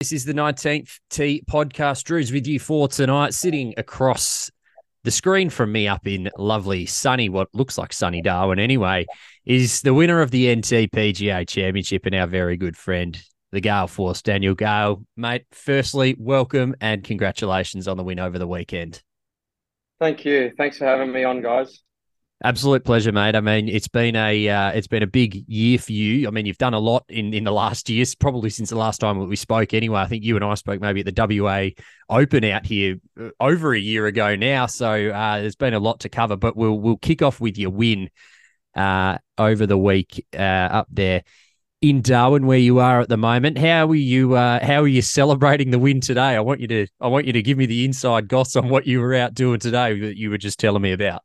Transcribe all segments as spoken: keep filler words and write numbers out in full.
This is the nineteenth Tee Podcast. Drew's with you for tonight. Sitting across the screen from me up in lovely sunny, what looks like sunny Darwin anyway, is the winner of the N T P G A Championship and our very good friend, the Gale Force, Daniel Gale. Mate, firstly, welcome and congratulations on the win over the weekend. Thank you. Thanks for having me on, guys. Absolute pleasure, mate. I mean, it's been a uh, it's been a big year for you. I mean, you've done a lot in, in the last years, probably since the last time we spoke anyway. I think you and I spoke maybe at the W A Open out here over a year ago now. So uh, there's been a lot to cover, but we'll we'll kick off with your win uh, over the week uh, up there in Darwin, where you are at the moment. How are you? Uh, how are you celebrating the win today? I want you to I want you to give me the inside goss on what you were out doing today that you were just telling me about.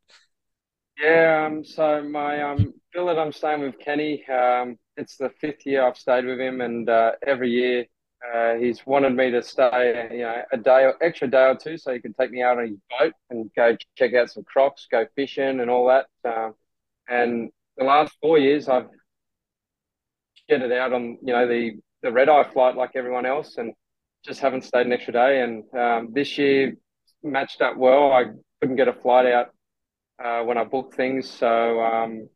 Yeah, um, so my um, billet, I'm staying with Kenny. Um, it's the fifth year I've stayed with him, and uh, every year uh, he's wanted me to stay, you know, a day or extra day or two, so he can take me out on his boat and go check out some crocs, go fishing, and all that. Um, and the last four years, I've jetted out on, you know, the the red eye flight like everyone else, and just haven't stayed an extra day. And um, this year matched up well. I couldn't get a flight out Uh, when I book things. So, um,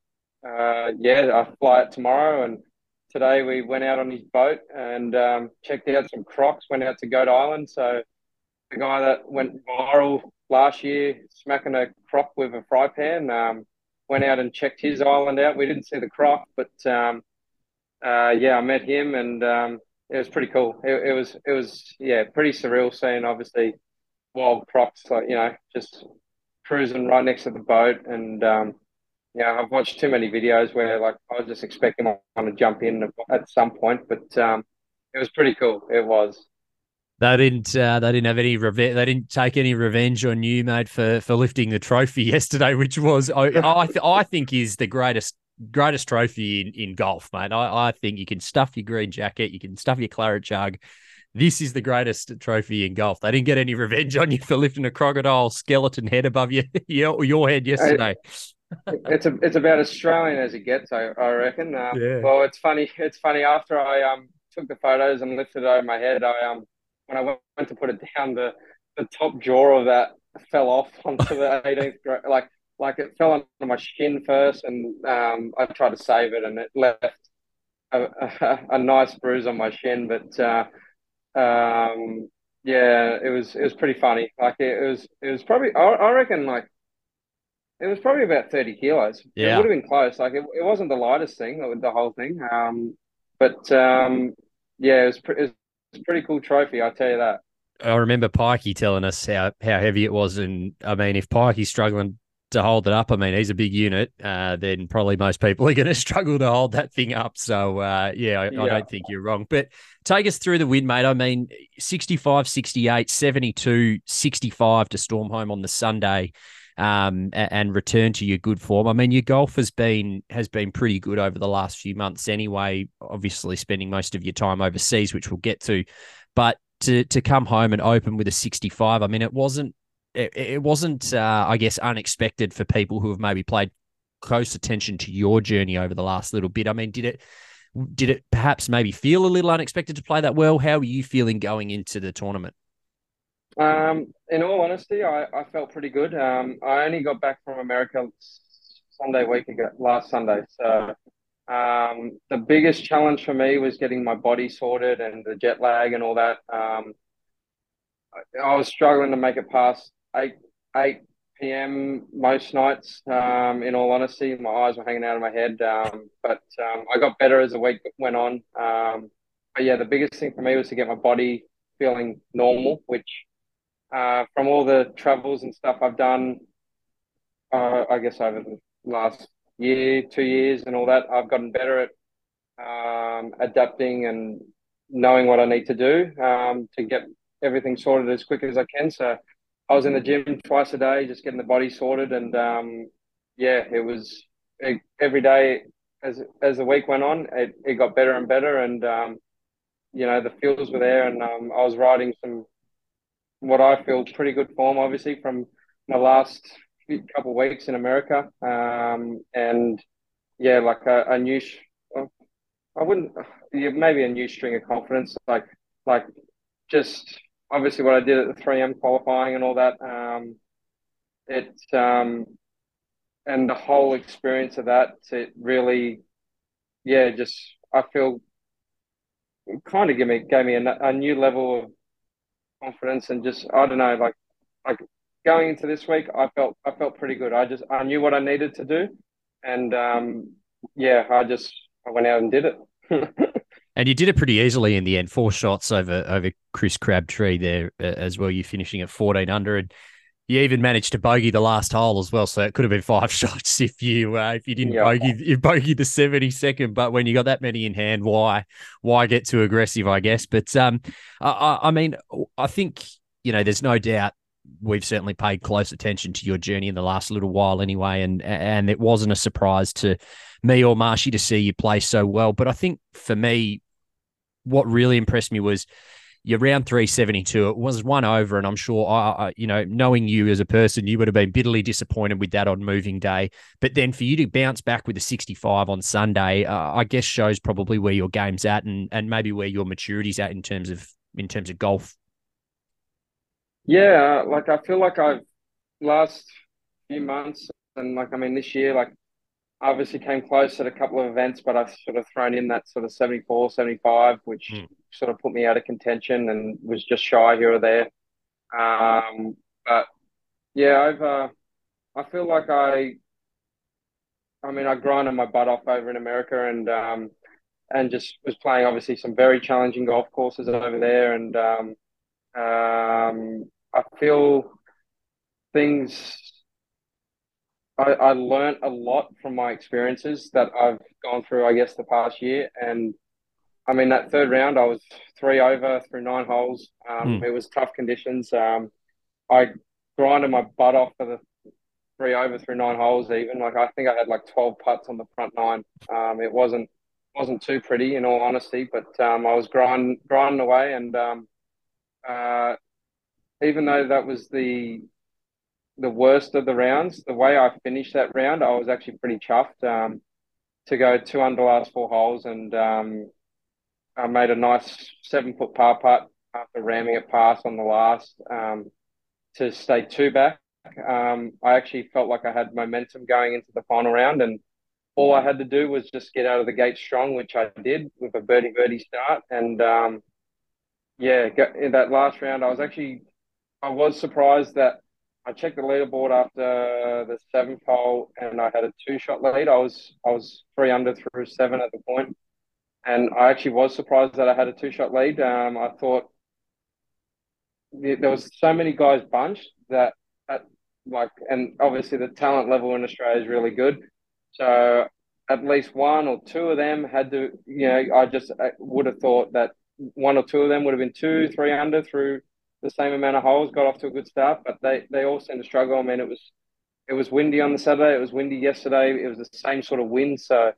uh, yeah, I fly out tomorrow. And today we went out on his boat and um, checked out some crocs, went out to Goat Island. So the guy that went viral last year, smacking a croc with a fry pan, um, went out and checked his island out. We didn't see the croc, but, um, uh, yeah, I met him and um, it was pretty cool. It, it was, it was, yeah, pretty surreal seeing, obviously, wild crocs, like, you know, just cruising right next to the boat. And um yeah, I've watched too many videos where like I was just expecting one to jump in at some point, but um it was pretty cool. It was. They didn't uh, they didn't have any revenge they didn't take any revenge on you, mate, for for lifting the trophy yesterday, which was I I, th I think is the greatest greatest trophy in, in golf, mate. I, I think you can stuff your green jacket, you can stuff your claret jug. This is the greatest trophy in golf. They didn't get any revenge on you for lifting a crocodile skeleton head above your your, your head yesterday. It's a, it's about Australian as it gets, I, I reckon. Um, yeah. Well, it's funny. It's funny. After I um took the photos and lifted it over my head, I um when I went, went to put it down, the the top jaw of that fell off onto the eighteenth. Like like it fell onto my shin first, and um I tried to save it, and it left a, a, a nice bruise on my shin, but. Uh, Um. Yeah, it was it was pretty funny. Like it was it was probably I, I reckon like it was probably about thirty kilos. Yeah, it would have been close. Like it, it wasn't the lightest thing, the whole thing. Um, but um, yeah, it was it was a pretty cool trophy, I tell you that. I remember Pikey telling us how how heavy it was, and I mean, if Pikey's struggling to hold it up, I mean, he's a big unit, uh, then probably most people are going to struggle to hold that thing up. So, uh, yeah, I, yeah, I don't think you're wrong. But take us through the win, mate. I mean, sixty-five, sixty-eight, seventy-two, sixty-five to Stormholme on the Sunday um, and return to your good form. I mean, your golf has been has been pretty good over the last few months anyway, obviously spending most of your time overseas, which we'll get to. But to, to come home and open with a sixty-five, I mean, it wasn't, It, it wasn't, uh, I guess, unexpected for people who have maybe played close attention to your journey over the last little bit. I mean, did it did it perhaps maybe feel a little unexpected to play that well? How are you feeling going into the tournament? Um, in all honesty, I, I felt pretty good. Um, I only got back from America Sunday week ago, last Sunday. So um, the biggest challenge for me was getting my body sorted and the jet lag and all that. Um, I, I was struggling to make it past eight p m most nights, um, in all honesty. My eyes were hanging out of my head, um, but um, I got better as the week went on. Um, but, yeah, the biggest thing for me was to get my body feeling normal, which uh, from all the travels and stuff I've done, uh, I guess over the last year, two years and all that, I've gotten better at um, adapting and knowing what I need to do um, to get everything sorted as quick as I can. So I was in the gym twice a day, just getting the body sorted. And um, yeah, it was it, every day as as the week went on, it, it got better and better. And, um, you know, the feels were there. And um, I was riding some, what I feel, pretty good form, obviously, from my last couple of weeks in America. Um, and yeah, like a, a new, I wouldn't, maybe a new string of confidence, like, like just obviously what I did at the three M qualifying and all that. Um, it, um, and the whole experience of that, it really, yeah, just, I feel kind of gave me, gave me a, a new level of confidence. And just, I don't know, like, like going into this week, I felt, I felt pretty good. I just, I knew what I needed to do. And um, yeah, I just, I went out and did it. And you did it pretty easily in the end. Four shots over over Chris Crabtree there as well. You finishing at fourteen under, and you even managed to bogey the last hole as well. So it could have been five shots if you uh, if you didn't yeah. bogey you bogey the seventy second. But when you got that many in hand, why why get too aggressive? I guess. But um, I, I mean, I think you know, there's no doubt. We've certainly paid close attention to your journey in the last little while anyway, and and it wasn't a surprise to me or Marshy to see you play so well. But I think for me, what really impressed me was your round three seventy-two. It was one over, and I'm sure, I, I, you know, knowing you as a person, you would have been bitterly disappointed with that on moving day. But then for you to bounce back with a sixty-five on Sunday, uh, I guess shows probably where your game's at and and maybe where your maturity's at in terms of in terms of golf. Yeah, like I feel like I've last few months and like, I mean, this year, like obviously came close at a couple of events, but I've sort of thrown in that sort of seventy-four, seventy-five, which mm. sort of put me out of contention and was just shy here or there. Um, but yeah, I've, uh, I feel like I, I mean, I grinded my butt off over in America and, um, and just was playing obviously some very challenging golf courses over there. And, um, um, I feel things, I, I learned a lot from my experiences that I've gone through, I guess, the past year. And, I mean, that third round, I was three over through nine holes. Um, mm. It was tough conditions. Um, I grinded my butt off for the three over through nine holes even. Like, I think I had, like, twelve putts on the front nine. Um, it wasn't wasn't too pretty, in all honesty, but um, I was grind, grinding away and um, uh, even though that was the the worst of the rounds, the way I finished that round, I was actually pretty chuffed um, to go two under last four holes, and um, I made a nice seven foot par putt after ramming it past on the last um, to stay two back. Um, I actually felt like I had momentum going into the final round, and all I had to do was just get out of the gate strong, which I did with a birdie birdie start. And um, yeah, in that last round, I was actually, I was surprised that I checked the leaderboard after the seventh hole and I had a two-shot lead. I was I was three under through seven at the point, and I actually was surprised that I had a two-shot lead. Um, I thought there was so many guys bunched that, that, like, and obviously the talent level in Australia is really good. So at least one or two of them had to, you know, I just I would have thought that one or two of them would have been two, three under through the same amount of holes, got off to a good start, but they, they all seemed to struggle. I mean, it was it was windy on the Saturday. It was windy yesterday. It was the same sort of wind. So,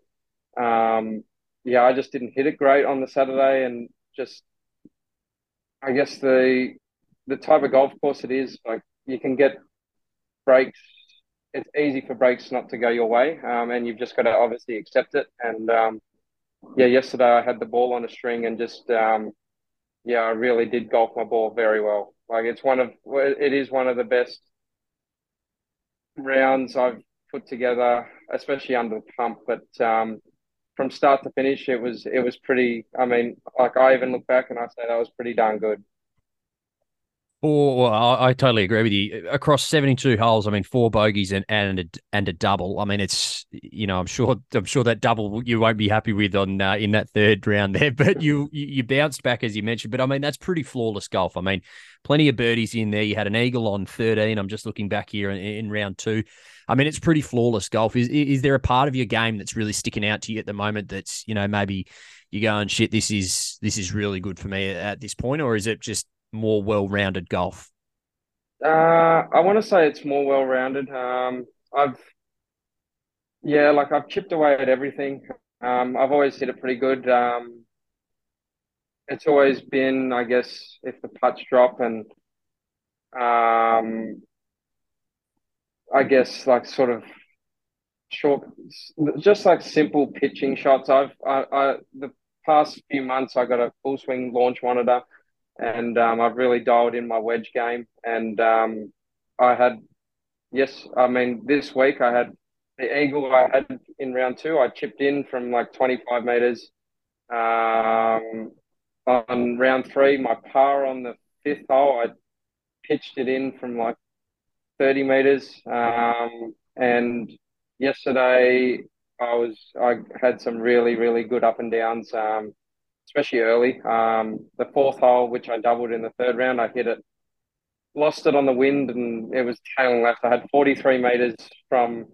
um, yeah, I just didn't hit it great on the Saturday. And just, I guess, the the type of golf course it is, like you can get breaks. It's easy for breaks not to go your way, um, and you've just got to obviously accept it. And, um, yeah, yesterday I had the ball on a string and just, um, yeah, I really did golf my ball very well. Like it's one of, it is one of the best rounds I've put together, especially under the pump. But um, from start to finish, it was, it was pretty, I mean, like I even look back and I say that was pretty darn good. Oh, well, I, I totally agree with you. Across seventy-two holes, I mean, four bogeys and and a, and a double. I mean, it's, you know, I'm sure I'm sure that double you won't be happy with on uh, in that third round there. But you you bounced back, as you mentioned. But I mean, that's pretty flawless golf. I mean, plenty of birdies in there. You had an eagle on thirteen. I'm just looking back here in, in round two. I mean, it's pretty flawless golf. Is is there a part of your game that's really sticking out to you at the moment? That's, you know, maybe you're going, shit, this is this is really good for me at this point, or is it just more well-rounded golf? Uh, I want to say it's more well-rounded. Um, I've, yeah, like I've chipped away at everything. Um, I've always hit it pretty good. Um, it's always been, I guess, if the putts drop and, um, I guess like sort of short, just like simple pitching shots. I've, I, I the past few months I got a full swing launch monitor. And um, I've really dialed in my wedge game. And um, I had, yes, I mean, this week I had the eagle I had in round two. I chipped in from like twenty-five metres. Um, on round three, my par on the fifth hole, I pitched it in from like thirty metres. Um, and yesterday I was, I had some really, really good up and downs. Um, especially early. Um, the fourth hole, which I doubled in the third round, I hit it, lost it on the wind, and it was tailing left. I had forty-three metres from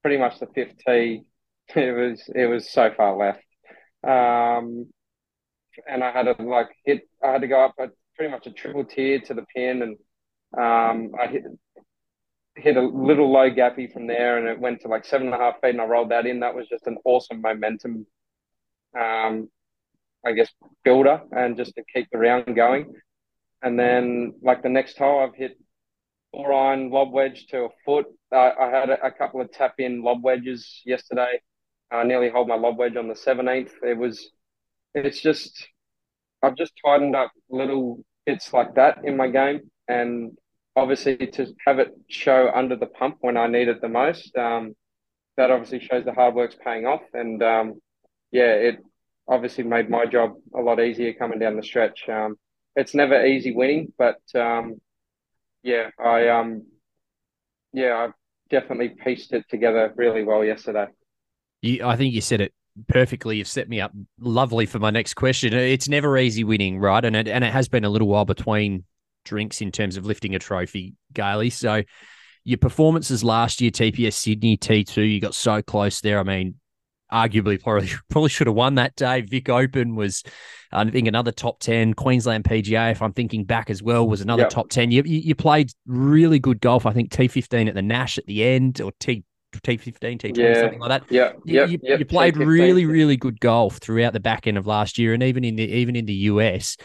pretty much the fifth tee. It was it was so far left. Um, and I had to, like, hit, I had to go up a, pretty much a triple tier to the pin, and um, I hit, hit a little low gappy from there, and it went to like seven and a half feet, and I rolled that in. That was just an awesome momentum Um I guess, builder, and just to keep the round going. And then, like, the next hole, I've hit four iron lob wedge to a foot. Uh, I had a, a couple of tap-in lob wedges yesterday. I nearly held my lob wedge on the seventeenth. It was, it's just, I've just tightened up little bits like that in my game. And obviously to have it show under the pump when I need it the most, um, that obviously shows the hard work's paying off. And, um, yeah, it obviously made my job a lot easier coming down the stretch. Um, it's never easy winning, but um, yeah, I um, yeah, I definitely pieced it together really well yesterday. You, I think you said it perfectly. You've set me up lovely for my next question. It's never easy winning, right? And it, and it has been a little while between drinks in terms of lifting a trophy, Gale. So your performances last year, T P S Sydney, T two, you got so close there. I mean, arguably, probably, probably should have won that day. Vic Open was, I think, another top ten. Queensland P G A, if I'm thinking back as well, was another yep. top ten. You, you you played really good golf. I think T fifteen at the Nash at the end, or T, T fifteen, T twenty, yeah. something like that. Yeah, you, yep, you, yep. you played T fifteen, really, really good golf throughout the back end of last year, and even in the even in the U S.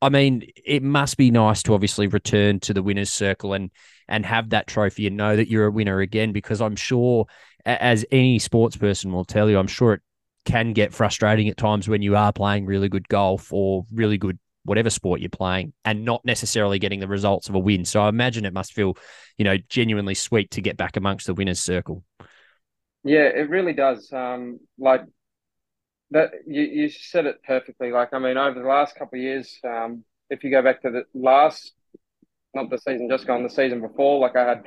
I mean, it must be nice to obviously return to the winner's circle and and have that trophy and know that you're a winner again, because I'm sure, as any sports person will tell you, I'm sure it can get frustrating at times when you are playing really good golf or really good whatever sport you're playing and not necessarily getting the results of a win. So I imagine it must feel, you know, genuinely sweet to get back amongst the winner's circle. Yeah, it really does. Um, like that, you, you said it perfectly. Like, I mean, over the last couple of years, um, if you go back to the last, not the season just gone, the season before, like I had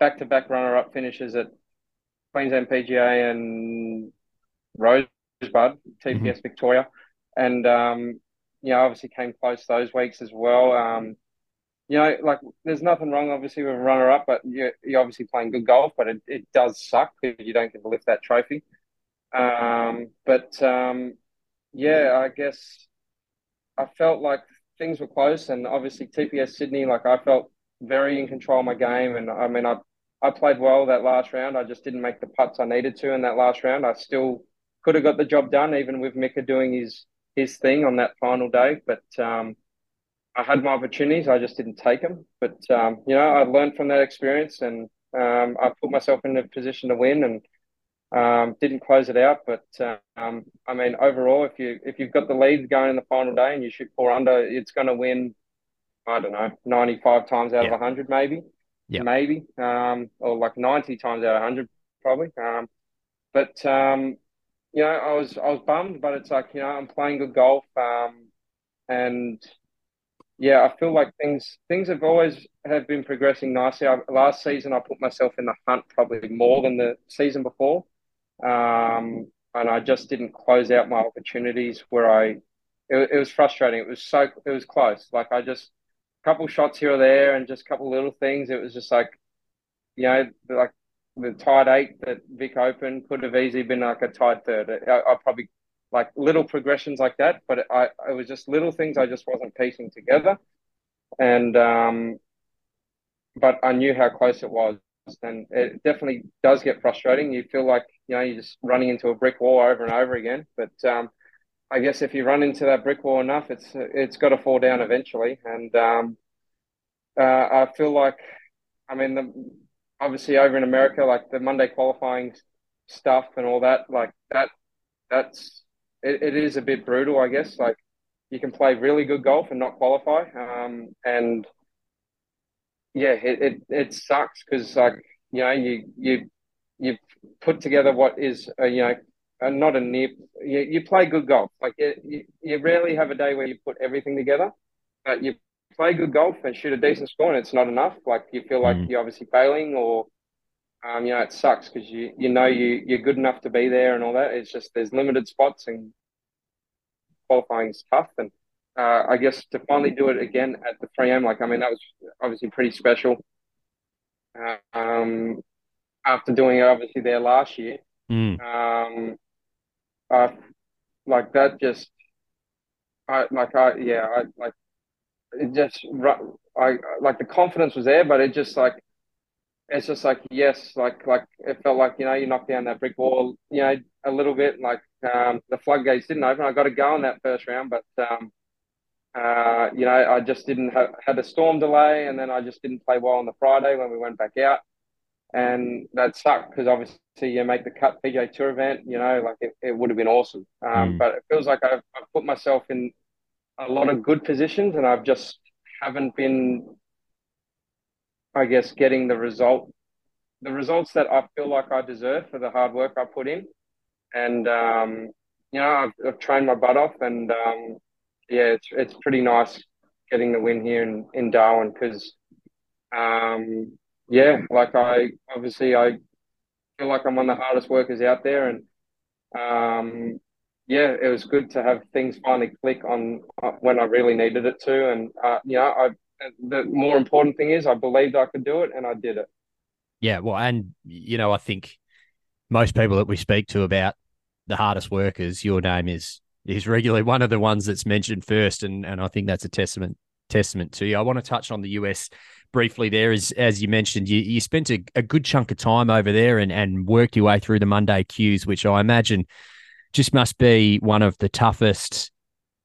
back-to-back runner-up finishes at Queensland P G A and Rosebud, T P S mm-hmm. Victoria. And, um, you know, obviously came close those weeks as well. Um, you know, like there's nothing wrong, obviously, with a runner-up, but you're, you're obviously playing good golf, but it, it does suck because you don't get to lift that trophy. Um, but, um, yeah, I guess I felt like things were close, and obviously T P S Sydney, like I felt very in control of my game. And, I mean, I I played well that last round. I just didn't make the putts I needed to in that last round. I still could have got the job done, even with Mika doing his his thing on that final day. But um, I had my opportunities. I just didn't take them. But, um, you know, I learned from that experience, and um, I put myself in a position to win and um, didn't close it out. But, um, I mean, overall, if, you, if you've got the lead going in the final day and you shoot four under, it's going to win, I don't know, ninety-five times out yeah. of one hundred maybe. Yeah, maybe, um, or like ninety times out of one hundred probably. Um, but, um, you know, I was I was bummed, but it's like, you know, I'm playing good golf, um, and yeah, I feel like things things have always have been progressing nicely. I, last season, I put myself in the hunt probably more than the season before. Um, and I just didn't close out my opportunities where I, it, it was frustrating. It was so, it was close. Like I just, a couple shots here or there and just a couple little things. It was just like, you know, like the tied eight that Vic Open could have easily been like a tied third. I, I probably, like little progressions like that, but I it was just little things I just wasn't piecing together, and um, but I knew how close it was, and it definitely does get frustrating. You feel like you know you're just running into a brick wall over and over again. But um, I guess if you run into that brick wall enough, it's it's got to fall down eventually. And um, uh, I feel like, I mean, the, obviously over in America, like the Monday qualifying stuff and all that, like that, that's. It, it is a bit brutal, I guess. Like you can play really good golf and not qualify, um, and yeah, it it, it sucks because like you know you you you put together what is a, you know a, not a near you, you play good golf. Like it, you you rarely have a day where you put everything together, but you play good golf and shoot a decent score, and it's not enough. Like you feel like mm. you're obviously failing, or Um, you know, it sucks because you you know you you're good enough to be there and all that. It's just there's limited spots and qualifying is tough. And uh, I guess to finally do it again at the three M, like I mean, that was obviously pretty special. Uh, um, after doing it obviously there last year, mm. um, I like that just I like I yeah I like it just I like the confidence was there, but it just like. It's just like, yes, like, like it felt like, you know, you knocked down that brick wall, you know, a little bit like um, the floodgates didn't open. I got to go in that first round, but, um, uh, you know, I just didn't have had a storm delay. And then I just didn't play well on the Friday when we went back out. And that sucked because obviously you make the cut P G A Tour event, you know, like it, it would have been awesome. Um, mm. But it feels like I've, I've put myself in a lot of good positions and I've just haven't been... I guess getting the result, the results that I feel like I deserve for the hard work I put in, and um, you know I've, I've trained my butt off, and um, yeah, it's it's pretty nice getting the win here in in Darwin because, um, yeah, like I obviously I feel like I'm one of the hardest workers out there, and um, yeah, it was good to have things finally click on when I really needed it to, and uh, you know I. The more important thing is I believed I could do it and I did it. Yeah, well, and, you know, I think most people that we speak to about the hardest workers, your name is is regularly one of the ones that's mentioned first, and, and I think that's a testament testament to you. I want to touch on the U S briefly there. As, as you mentioned, you, you spent a, a good chunk of time over there and, and worked your way through the Monday queues, which I imagine just must be one of the toughest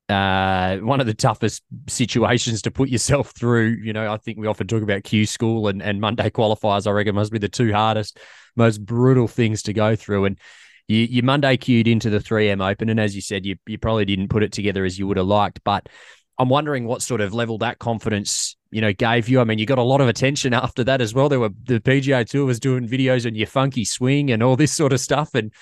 Uh, one of the toughest situations to put yourself through. You know, I think we often talk about Q school and, and Monday qualifiers. I reckon must be the two hardest, most brutal things to go through. And you, you Monday queued into the three M Open. And as you said, you, you probably didn't put it together as you would have liked, but I'm wondering what sort of level that confidence, you know, gave you. I mean, you got a lot of attention after that as well. There were the P G A Tour was doing videos on your funky swing and all this sort of stuff. And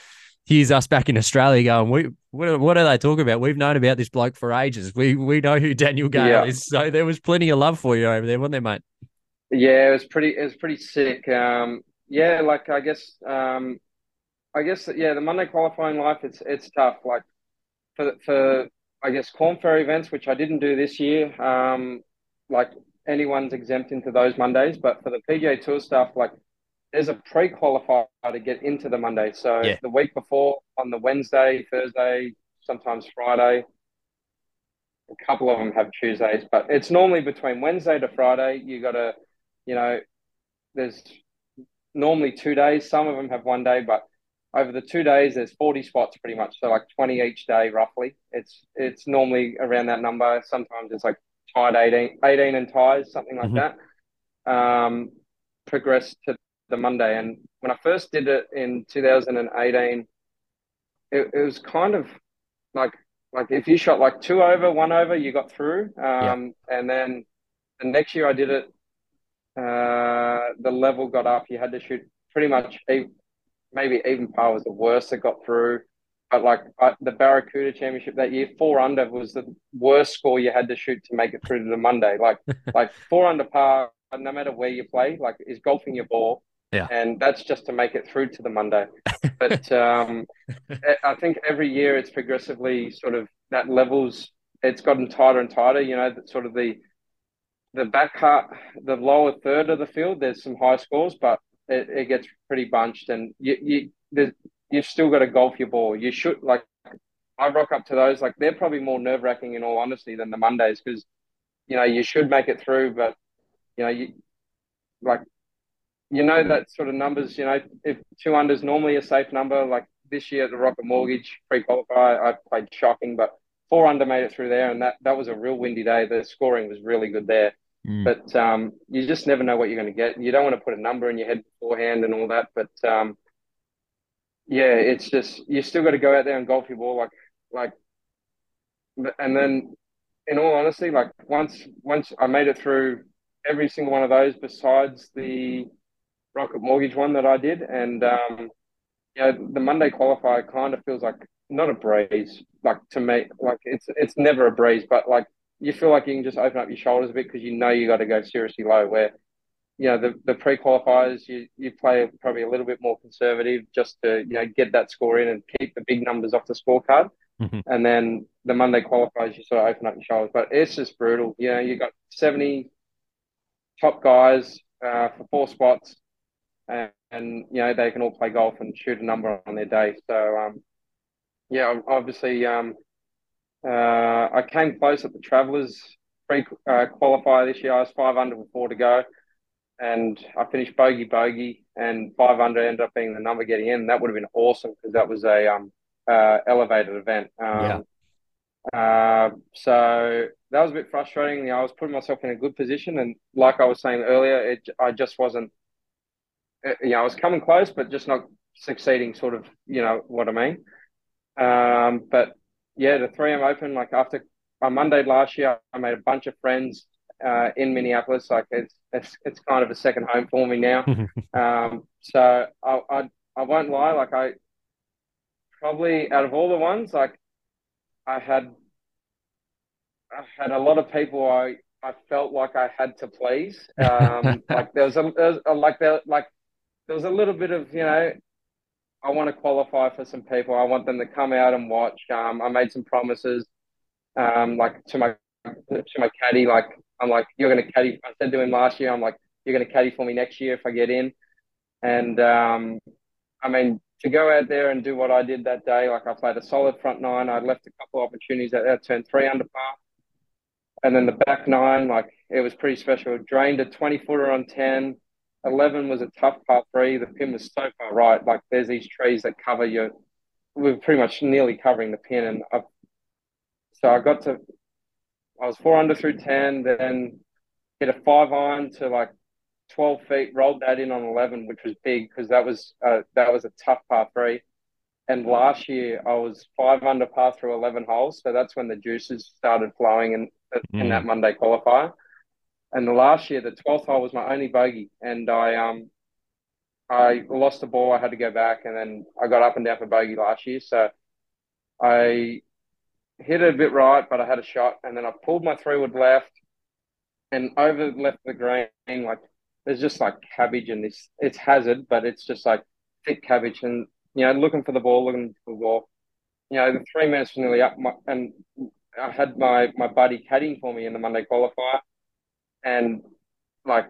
here's us back in Australia going, we, what, what are they talking about? We've known about this bloke for ages. We we know who Daniel Gale yeah. is. So there was plenty of love for you over there, wasn't there, mate? Yeah, it was pretty it was pretty sick. Um, yeah, like I guess um, I guess yeah, the Monday qualifying life it's it's tough. Like for for I guess Korn Ferry events, which I didn't do this year. Um, like anyone's exempt into those Mondays, but for the P G A Tour stuff, like. There's a pre-qualifier to get into the Monday. So yeah. The week before, on the Wednesday, Thursday, sometimes Friday, a couple of them have Tuesdays. But it's normally between Wednesday to Friday. You got to, you know, there's normally two days. Some of them have one day, but over the two days, there's forty spots pretty much. So like twenty each day, roughly. It's it's normally around that number. Sometimes it's like tied eighteen, eighteen and ties, something like mm-hmm. that. Um, progress to the Monday, and when I first did it in two thousand eighteen, it, it was kind of like like if you shot like two over, one over, you got through. Um, yeah. And then the next year I did it, uh, the level got up. You had to shoot pretty much even, maybe even par was the worst that got through. But like uh, the Barracuda Championship that year, four under was the worst score you had to shoot to make it through to the Monday. Like like four under par, no matter where you play, like is golfing your ball. Yeah. And that's just to make it through to the Monday. But um, I think every year it's progressively sort of that levels, it's gotten tighter and tighter. You know, that sort of the the back half, the lower third of the field, there's some high scores, but it, it gets pretty bunched. And you, you there's, you've still got to golf your ball. You should, like, I rock up to those. Like, they're probably more nerve-wracking, in all honesty, than the Mondays because, you know, you should make it through. But, you know, you like, you know that sort of numbers, you know, if two under is normally a safe number, like this year at the Rocket Mortgage pre-qualifier, I played shocking, but four under made it through there, and that, that was a real windy day. The scoring was really good there. Mm. But um, you just never know what you're going to get. You don't want to put a number in your head beforehand and all that, but... Um, yeah, it's just, you still got to go out there and golf your ball, like, like, and then, in all honesty, like, once, once I made it through every single one of those besides the Rocket Mortgage one that I did, and, um, you know, the Monday qualifier kind of feels like, not a breeze, like, to me, like, it's, it's never a breeze, but, like, you feel like you can just open up your shoulders a bit because you know you got to go seriously low, where, you know, the, the pre-qualifiers, you, you play probably a little bit more conservative just to, you know, get that score in and keep the big numbers off the scorecard. Mm-hmm. And then the Monday qualifiers, you sort of open up your shoulders. But it's just brutal. You know, you got seventy top guys uh, for four spots and, and, you know, they can all play golf and shoot a number on their day. So, um, yeah, obviously um, uh, I came close at the Travelers pre-qualifier uh, this year. I was five under with four to go. And I finished bogey bogey, and five under ended up being the number getting in. That would have been awesome because that was a um uh, elevated event. Um, yeah. Uh, so that was a bit frustrating. I was putting myself in a good position, and like I was saying earlier, it I just wasn't. You know, I was coming close, but just not succeeding. Sort of, you know what I mean. Um, but yeah, the three M Open. Like after on Monday last year, I made a bunch of friends. Uh, in Minneapolis, like it's, it's it's kind of a second home for me now. um, so I, I I won't lie, like I probably out of all the ones, like I had I had a lot of people I, I felt like I had to please. Um, like there was a, there was a like there like there was a little bit of you know I want to qualify for some people. I want them to come out and watch. Um, I made some promises, um, like to my to my caddy, like. I'm like, you're going to caddy. I said to him last year, I'm like, you're going to caddy for me next year if I get in. And, um, I mean, to go out there and do what I did that day, like I played a solid front nine. I left a couple of opportunities out there, turned three under par. And then the back nine, like, it was pretty special. Drained a twenty-footer on ten. eleven was a tough par three. The pin was so far right. Like, there's these trees that cover your – we're pretty much nearly covering the pin. And I, so I got to – I was four under through ten, then hit a five iron to like twelve feet, rolled that in on eleven, which was big because that was uh, that was a tough par three. And last year I was five under par through eleven holes, so that's when the juices started flowing in in mm. that Monday qualifier. And the last year, the twelfth hole was my only bogey, and I um I lost the ball. I had to go back, and then I got up and down for bogey last year, so I. Hit it a bit right, but I had a shot, and then I pulled my three wood left, and over left the green. Like there's just like cabbage in this. It's hazard, but it's just like thick cabbage, and you know, looking for the ball, looking for the ball. You know, the three minutes were nearly up, my, and I had my my buddy caddying for me in the Monday qualifier, and like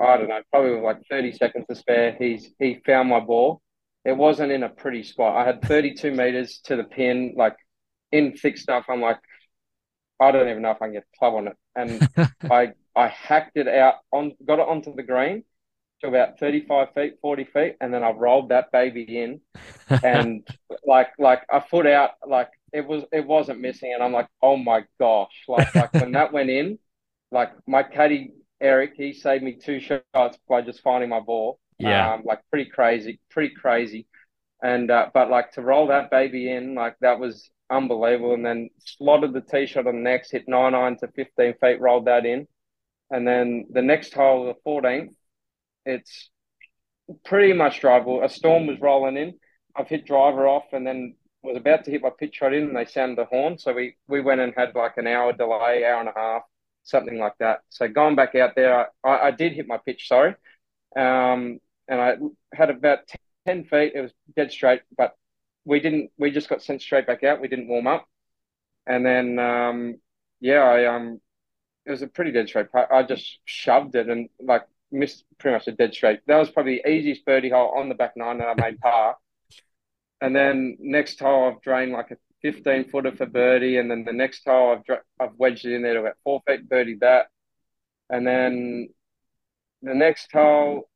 I don't know, probably with like thirty seconds to spare, he's he found my ball. It wasn't in a pretty spot. I had thirty-two meters to the pin, like. In thick stuff, I'm like, I don't even know if I can get a club on it. And I I hacked it out, on, got it onto the green to about thirty-five feet, forty feet, and then I rolled that baby in. And like like a foot out, like it was it wasn't missing. And I'm like, oh my gosh. Like like when that went in, like my caddy Eric, he saved me two shots by just finding my ball. Yeah. Um, like pretty crazy, pretty crazy. And uh, but like to roll that baby in, like that was unbelievable, and then slotted the tee shot on the next, hit nine iron to fifteen feet, rolled that in, and then the next hole, the fourteenth, it's pretty much drivable. A storm was rolling in. I've hit driver off, and then was about to hit my pitch shot in and they sounded the horn. So we, we went and had like an hour delay, hour and a half, something like that. So going back out there, I, I did hit my pitch, sorry. Um, and I had about ten feet. It was dead straight, but we didn't, we just got sent straight back out. We didn't warm up. And then, um, yeah, I, um, it was a pretty dead straight putt. I just shoved it and like missed pretty much a dead straight. That was probably the easiest birdie hole on the back nine that I made par. And then next hole, I've drained like a fifteen footer for birdie. And then the next hole, I've, dra- I've wedged it in there to about four feet, birdied that. And then the next hole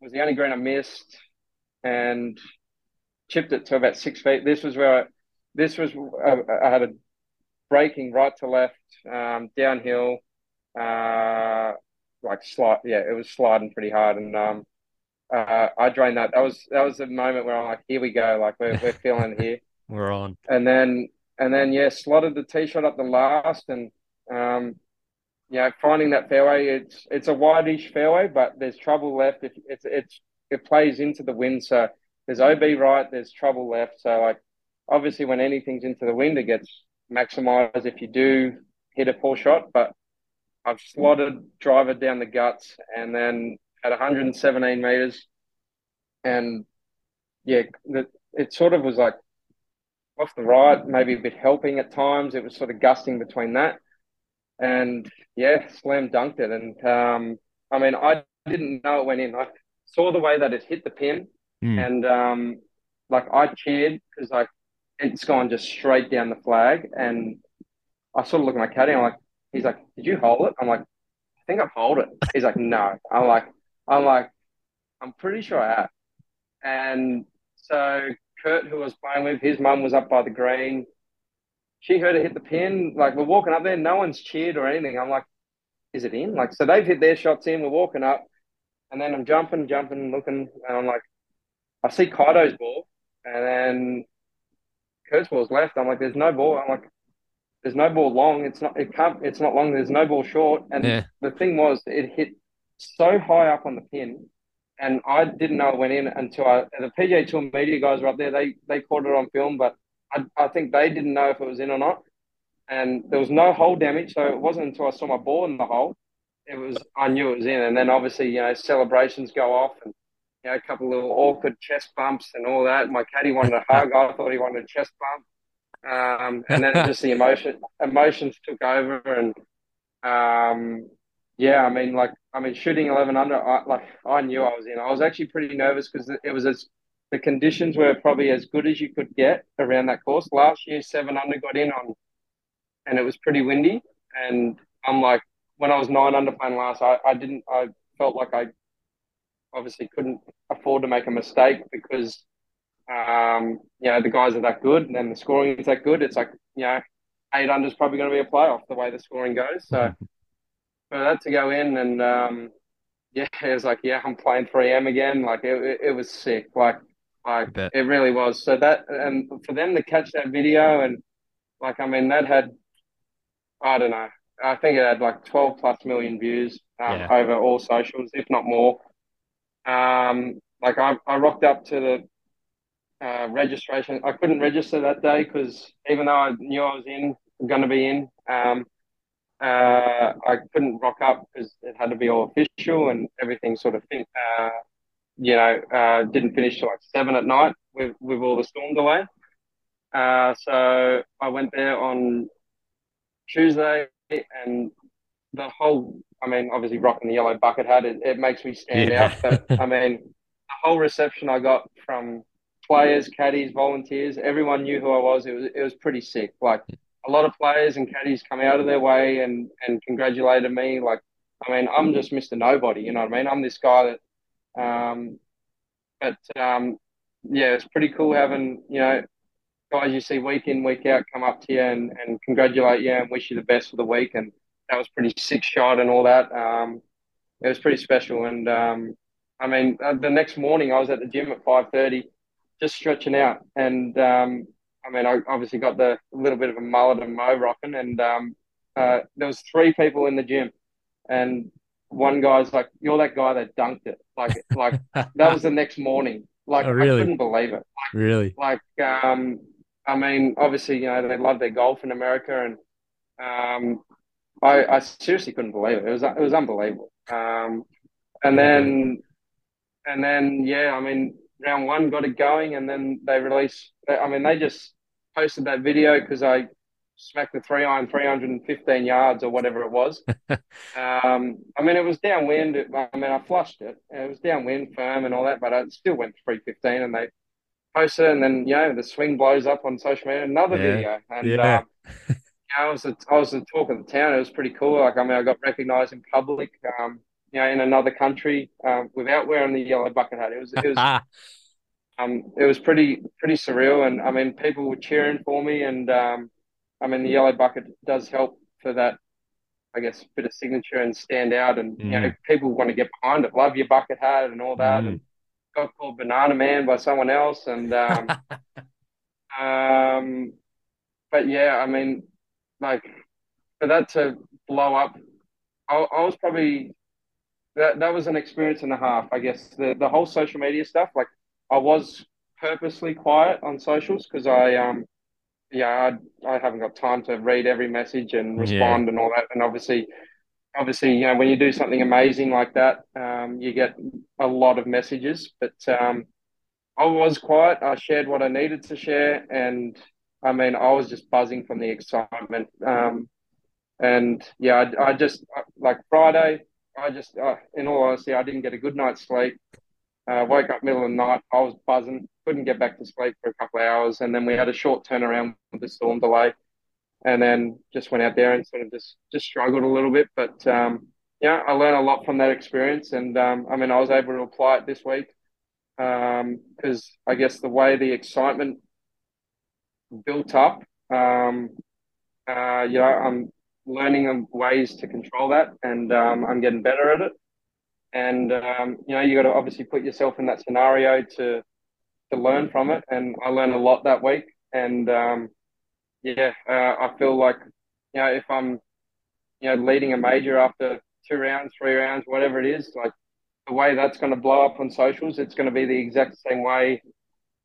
was the only green I missed and chipped it to about six feet. This was where I, this was, I, I had a breaking right to left, um, downhill, uh, like slide. Yeah, it was sliding pretty hard. And, um, Uh, I drained that. That was that was the moment where I'm like, here we go, like we're we're feeling here. We're on. And then and then yeah, slotted the tee shot up the last, and um, you know, finding that fairway. It's it's a wide-ish fairway, but there's trouble left. If it's it's it plays into the wind, so there's O B right, there's trouble left. So like, obviously, when anything's into the wind, it gets maximized if you do hit a poor shot. But I've slotted driver down the guts, and then at one hundred seventeen meters, and yeah, the, it sort of was like off the right, maybe a bit helping at times. It was sort of gusting between that, and yeah, slam dunked it. And um, I mean, I didn't know it went in. I saw the way that it hit the pin, mm. and um, like I cheered because like it's gone just straight down the flag. And I sort of look at my caddy, and I'm like, he's like, "Did you hold it?" I'm like, "I think I've hold it." He's like, "No." I'm like. I'm like, I'm pretty sure I have. And so Kurt, who I was playing with, his mum was up by the green. She heard it hit the pin. Like, we're walking up there. No one's cheered or anything. I'm like, is it in? Like, so they've hit their shots in. We're walking up. And then I'm jumping, jumping, looking. And I'm like, I see Kaido's ball. And then Kurt's ball's left. I'm like, there's no ball. I'm like, there's no ball long. It's not, it can't, it's not long. There's no ball short. And yeah. The thing was, it hit so high up on the pin, and I didn't know it went in until I, the P G A Tour media guys were up there. They they caught it on film, but I, I think they didn't know if it was in or not. And there was no hole damage, so it wasn't until I saw my ball in the hole, it was I knew it was in. And then obviously, you know, celebrations go off, and you know, a couple of little awkward chest bumps and all that. My caddy wanted a hug. I thought he wanted a chest bump, um, and then just the emotion emotions took over, and um. Yeah, I mean, like, I mean, shooting eleven under, I, like, I knew I was in. I was actually pretty nervous because it was as the conditions were probably as good as you could get around that course. Last year, seven under got in on, and it was pretty windy. And I'm like, when I was nine under playing last, I, I didn't, I felt like I obviously couldn't afford to make a mistake because, um, you know, the guys are that good and the scoring is that good. It's like, you know, eight under is probably going to be a playoff the way the scoring goes. So, for that to go in, and um, yeah, it was like, yeah, I'm playing three M again. Like it, it, it was sick. Like, like it really was. So that, and for them to catch that video, and like, I mean, that had, I don't know, I think it had like twelve plus million views um, yeah. over all socials, if not more. Um, like I, I rocked up to the uh, registration. I couldn't register that day because even though I knew I was in, going to be in. Um, Uh, I couldn't rock up because it had to be all official and everything sort of, fin- uh, you know, uh, didn't finish till like seven at night with, with all the storm delay. Uh, so I went there on Tuesday, and the whole, I mean, obviously rocking the yellow bucket hat, it, it makes me stand yeah. out. But I mean, the whole reception I got from players, caddies, volunteers, everyone knew who I was. It was, it was pretty sick. Like, a lot of players and caddies come out of their way and, and congratulated me. Like, I mean, I'm just Mister Nobody, you know what I mean? I'm this guy that, um, but, um, yeah, it's pretty cool having, you know, guys you see week in, week out come up to you and, and congratulate you and wish you the best for the week. And that was pretty sick shot and all that. Um, it was pretty special. And, um, I mean, uh, the next morning I was at the gym at five thirty just stretching out, and, um, I mean, I obviously got the little bit of a mullet and mo rocking, and um, uh, there was three people in the gym, and one guy's like, "You're that guy that dunked it." Like, like that was the next morning. Like, oh, really? I couldn't believe it. Like, really? Like, um, I mean, obviously, you know, they love their golf in America, and um, I, I seriously couldn't believe it. It was it was unbelievable. Um, and then, and then, yeah, I mean, round one got it going, and then they released. I mean, they just posted that video because I smacked the three iron three hundred fifteen yards or whatever it was. um, I mean, it was downwind. It, I mean, I flushed it. It was downwind, firm, and all that, but it still went three fifteen, and they posted it, and then, you know, the swing blows up on social media. Another yeah. video, and yeah. um, you know, I was the, I was the talk of the town. It was pretty cool. Like, I mean, I got recognised in public. Um, you know, in another country, um, without wearing the yellow bucket hat. It was, it was, um, it was pretty, pretty surreal. And I mean, people were cheering for me, and um, I mean, the yellow bucket does help for that, I guess, bit of signature and stand out. And mm. you know, people want to get behind it, love your bucket hat and all that. Mm. And got called Banana Man by someone else, and um, um, but yeah, I mean, like, for that to blow up, I, I was probably. That that was an experience and a half, I guess. The the whole social media stuff, like, I was purposely quiet on socials because I, um, yeah, I, I haven't got time to read every message and respond yeah. and all that. And obviously, obviously, you know, when you do something amazing like that, um, you get a lot of messages. But um, I was quiet. I shared what I needed to share, and I mean, I was just buzzing from the excitement. Um, and yeah, I, I just like Friday. I just, uh, in all honesty, I didn't get a good night's sleep. Uh, woke up middle of the night. I was buzzing. Couldn't get back to sleep for a couple of hours. And then we had a short turnaround with the storm delay. And then just went out there and sort of just, just struggled a little bit. But, um, yeah, I learned a lot from that experience. And, um, I mean, I was able to apply it this week because um, I guess the way the excitement built up, um, uh, you know, I'm learning ways to control that, and um, I'm getting better at it. And um, you know, you got to obviously put yourself in that scenario to to learn from it. And I learned a lot that week. And um, yeah, uh, I feel like, you know, if I'm, you know, leading a major after two rounds, three rounds, whatever it is, like, the way that's going to blow up on socials, it's going to be the exact same way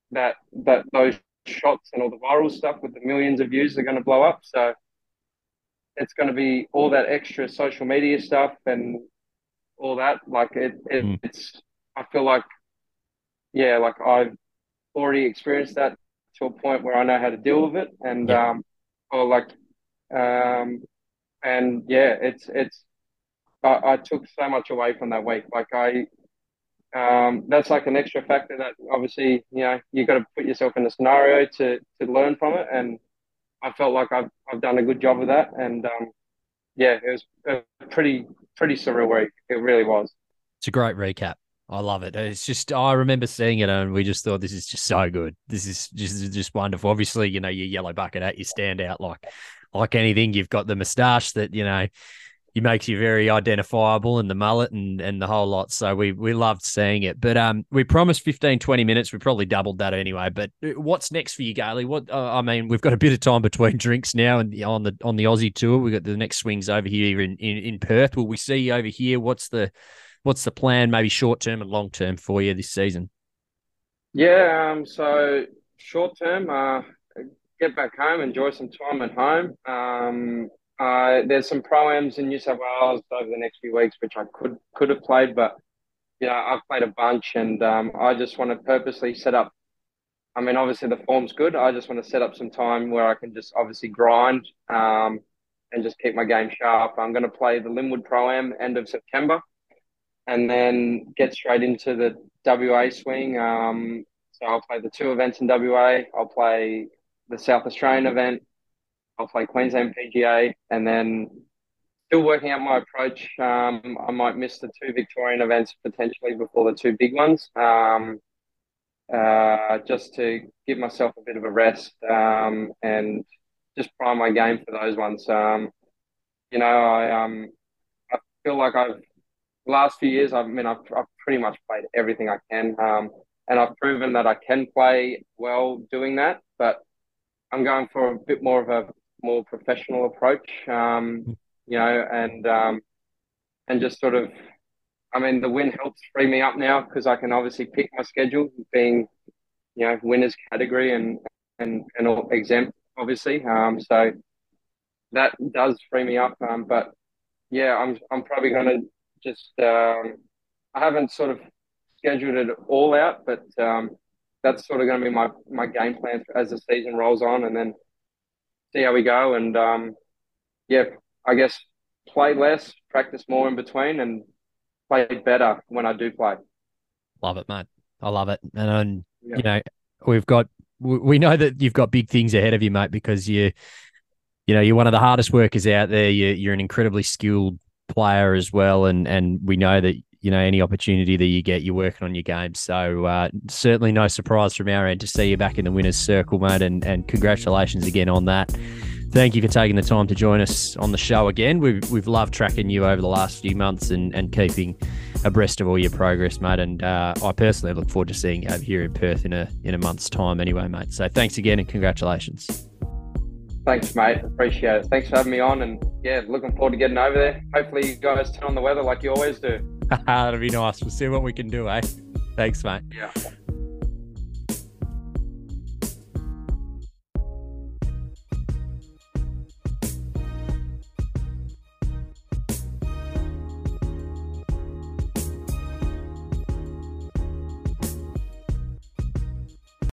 that that those shots and all the viral stuff with the millions of views are going to blow up. So it's going to be all that extra social media stuff and all that. Like, it, it mm. it's, I feel like, yeah, like, I've already experienced that to a point where I know how to deal with it. And, yeah. um, or like, um, and yeah, it's, it's, I, I took so much away from that week. Like, I, um, that's like an extra factor that obviously, you know, you got to put yourself in a scenario to, to learn from it. And I felt like I've I've done a good job of that, and um, yeah, it was a pretty pretty surreal week. It really was. It's a great recap. I love it. It's just, I remember seeing it, and we just thought, this is just so good. This is just just wonderful. Obviously, you know, your yellow bucket hat, you stand out like like anything. You've got the moustache that, you know, it makes you very identifiable, and the mullet and and the whole lot. So we we loved seeing it. But um, we promised fifteen, twenty minutes. We probably doubled that anyway. But what's next for you, Gailey? What uh, I mean, we've got a bit of time between drinks now, and on the on the Aussie tour, we've got the next swings over here in, in, in Perth. Will we see you over here? What's the what's the plan, maybe short term and long term for you this season? Yeah. Um. So short term, uh, get back home, enjoy some time at home. Um. Uh, there's some pro-ams in New South Wales over the next few weeks, which I could could have played, but yeah, I've played a bunch, and um, I just want to purposely set up. I mean, obviously the form's good. I just want to set up some time where I can just obviously grind um, and just keep my game sharp. I'm going to play the Limwood Pro-Am end of September, and then get straight into the W A swing. Um, so I'll play the two events in W A. I'll play the South Australian event. I'll play Queensland P G A, and then still working out my approach. Um, I might miss the two Victorian events potentially before the two big ones, um, uh, just to give myself a bit of a rest um, and just prime my game for those ones. Um, you know, I um, I feel like I've the last few years. I mean, I've, I've pretty much played everything I can, um, and I've proven that I can play well doing that. But I'm going for a bit more of a more professional approach, um, you know, and um, and just sort of, I mean, the win helps free me up now because I can obviously pick my schedule, being, you know, winners category, and and, and exempt, obviously. Um, so that does free me up. Um, but yeah, I'm I'm probably gonna just um, I haven't sort of scheduled it all out, but um, that's sort of gonna be my my game plan as the season rolls on, and then see how we go. And um, yeah, I guess play less, practice more in between, and play better when I do play. Love it, mate. I love it. And, and yeah. you know, we've got, we know that you've got big things ahead of you, mate, because you, you know, you're one of the hardest workers out there. You're, you're an incredibly skilled player as well. And, and we know that, you know, any opportunity that you get, you're working on your game. So uh, certainly no surprise from our end to see you back in the winner's circle, mate. And, and congratulations again on that. Thank you for taking the time to join us on the show again. We've, we've loved tracking you over the last few months and, and keeping abreast of all your progress, mate. And uh, I personally look forward to seeing you over here in Perth in a in a month's time anyway, mate. So thanks again and congratulations. Thanks, mate. Appreciate it. Thanks for having me on. And yeah, looking forward to getting over there. Hopefully you guys turn on the weather like you always do. That'll be nice. We'll see what we can do, eh? Thanks, mate. Yeah.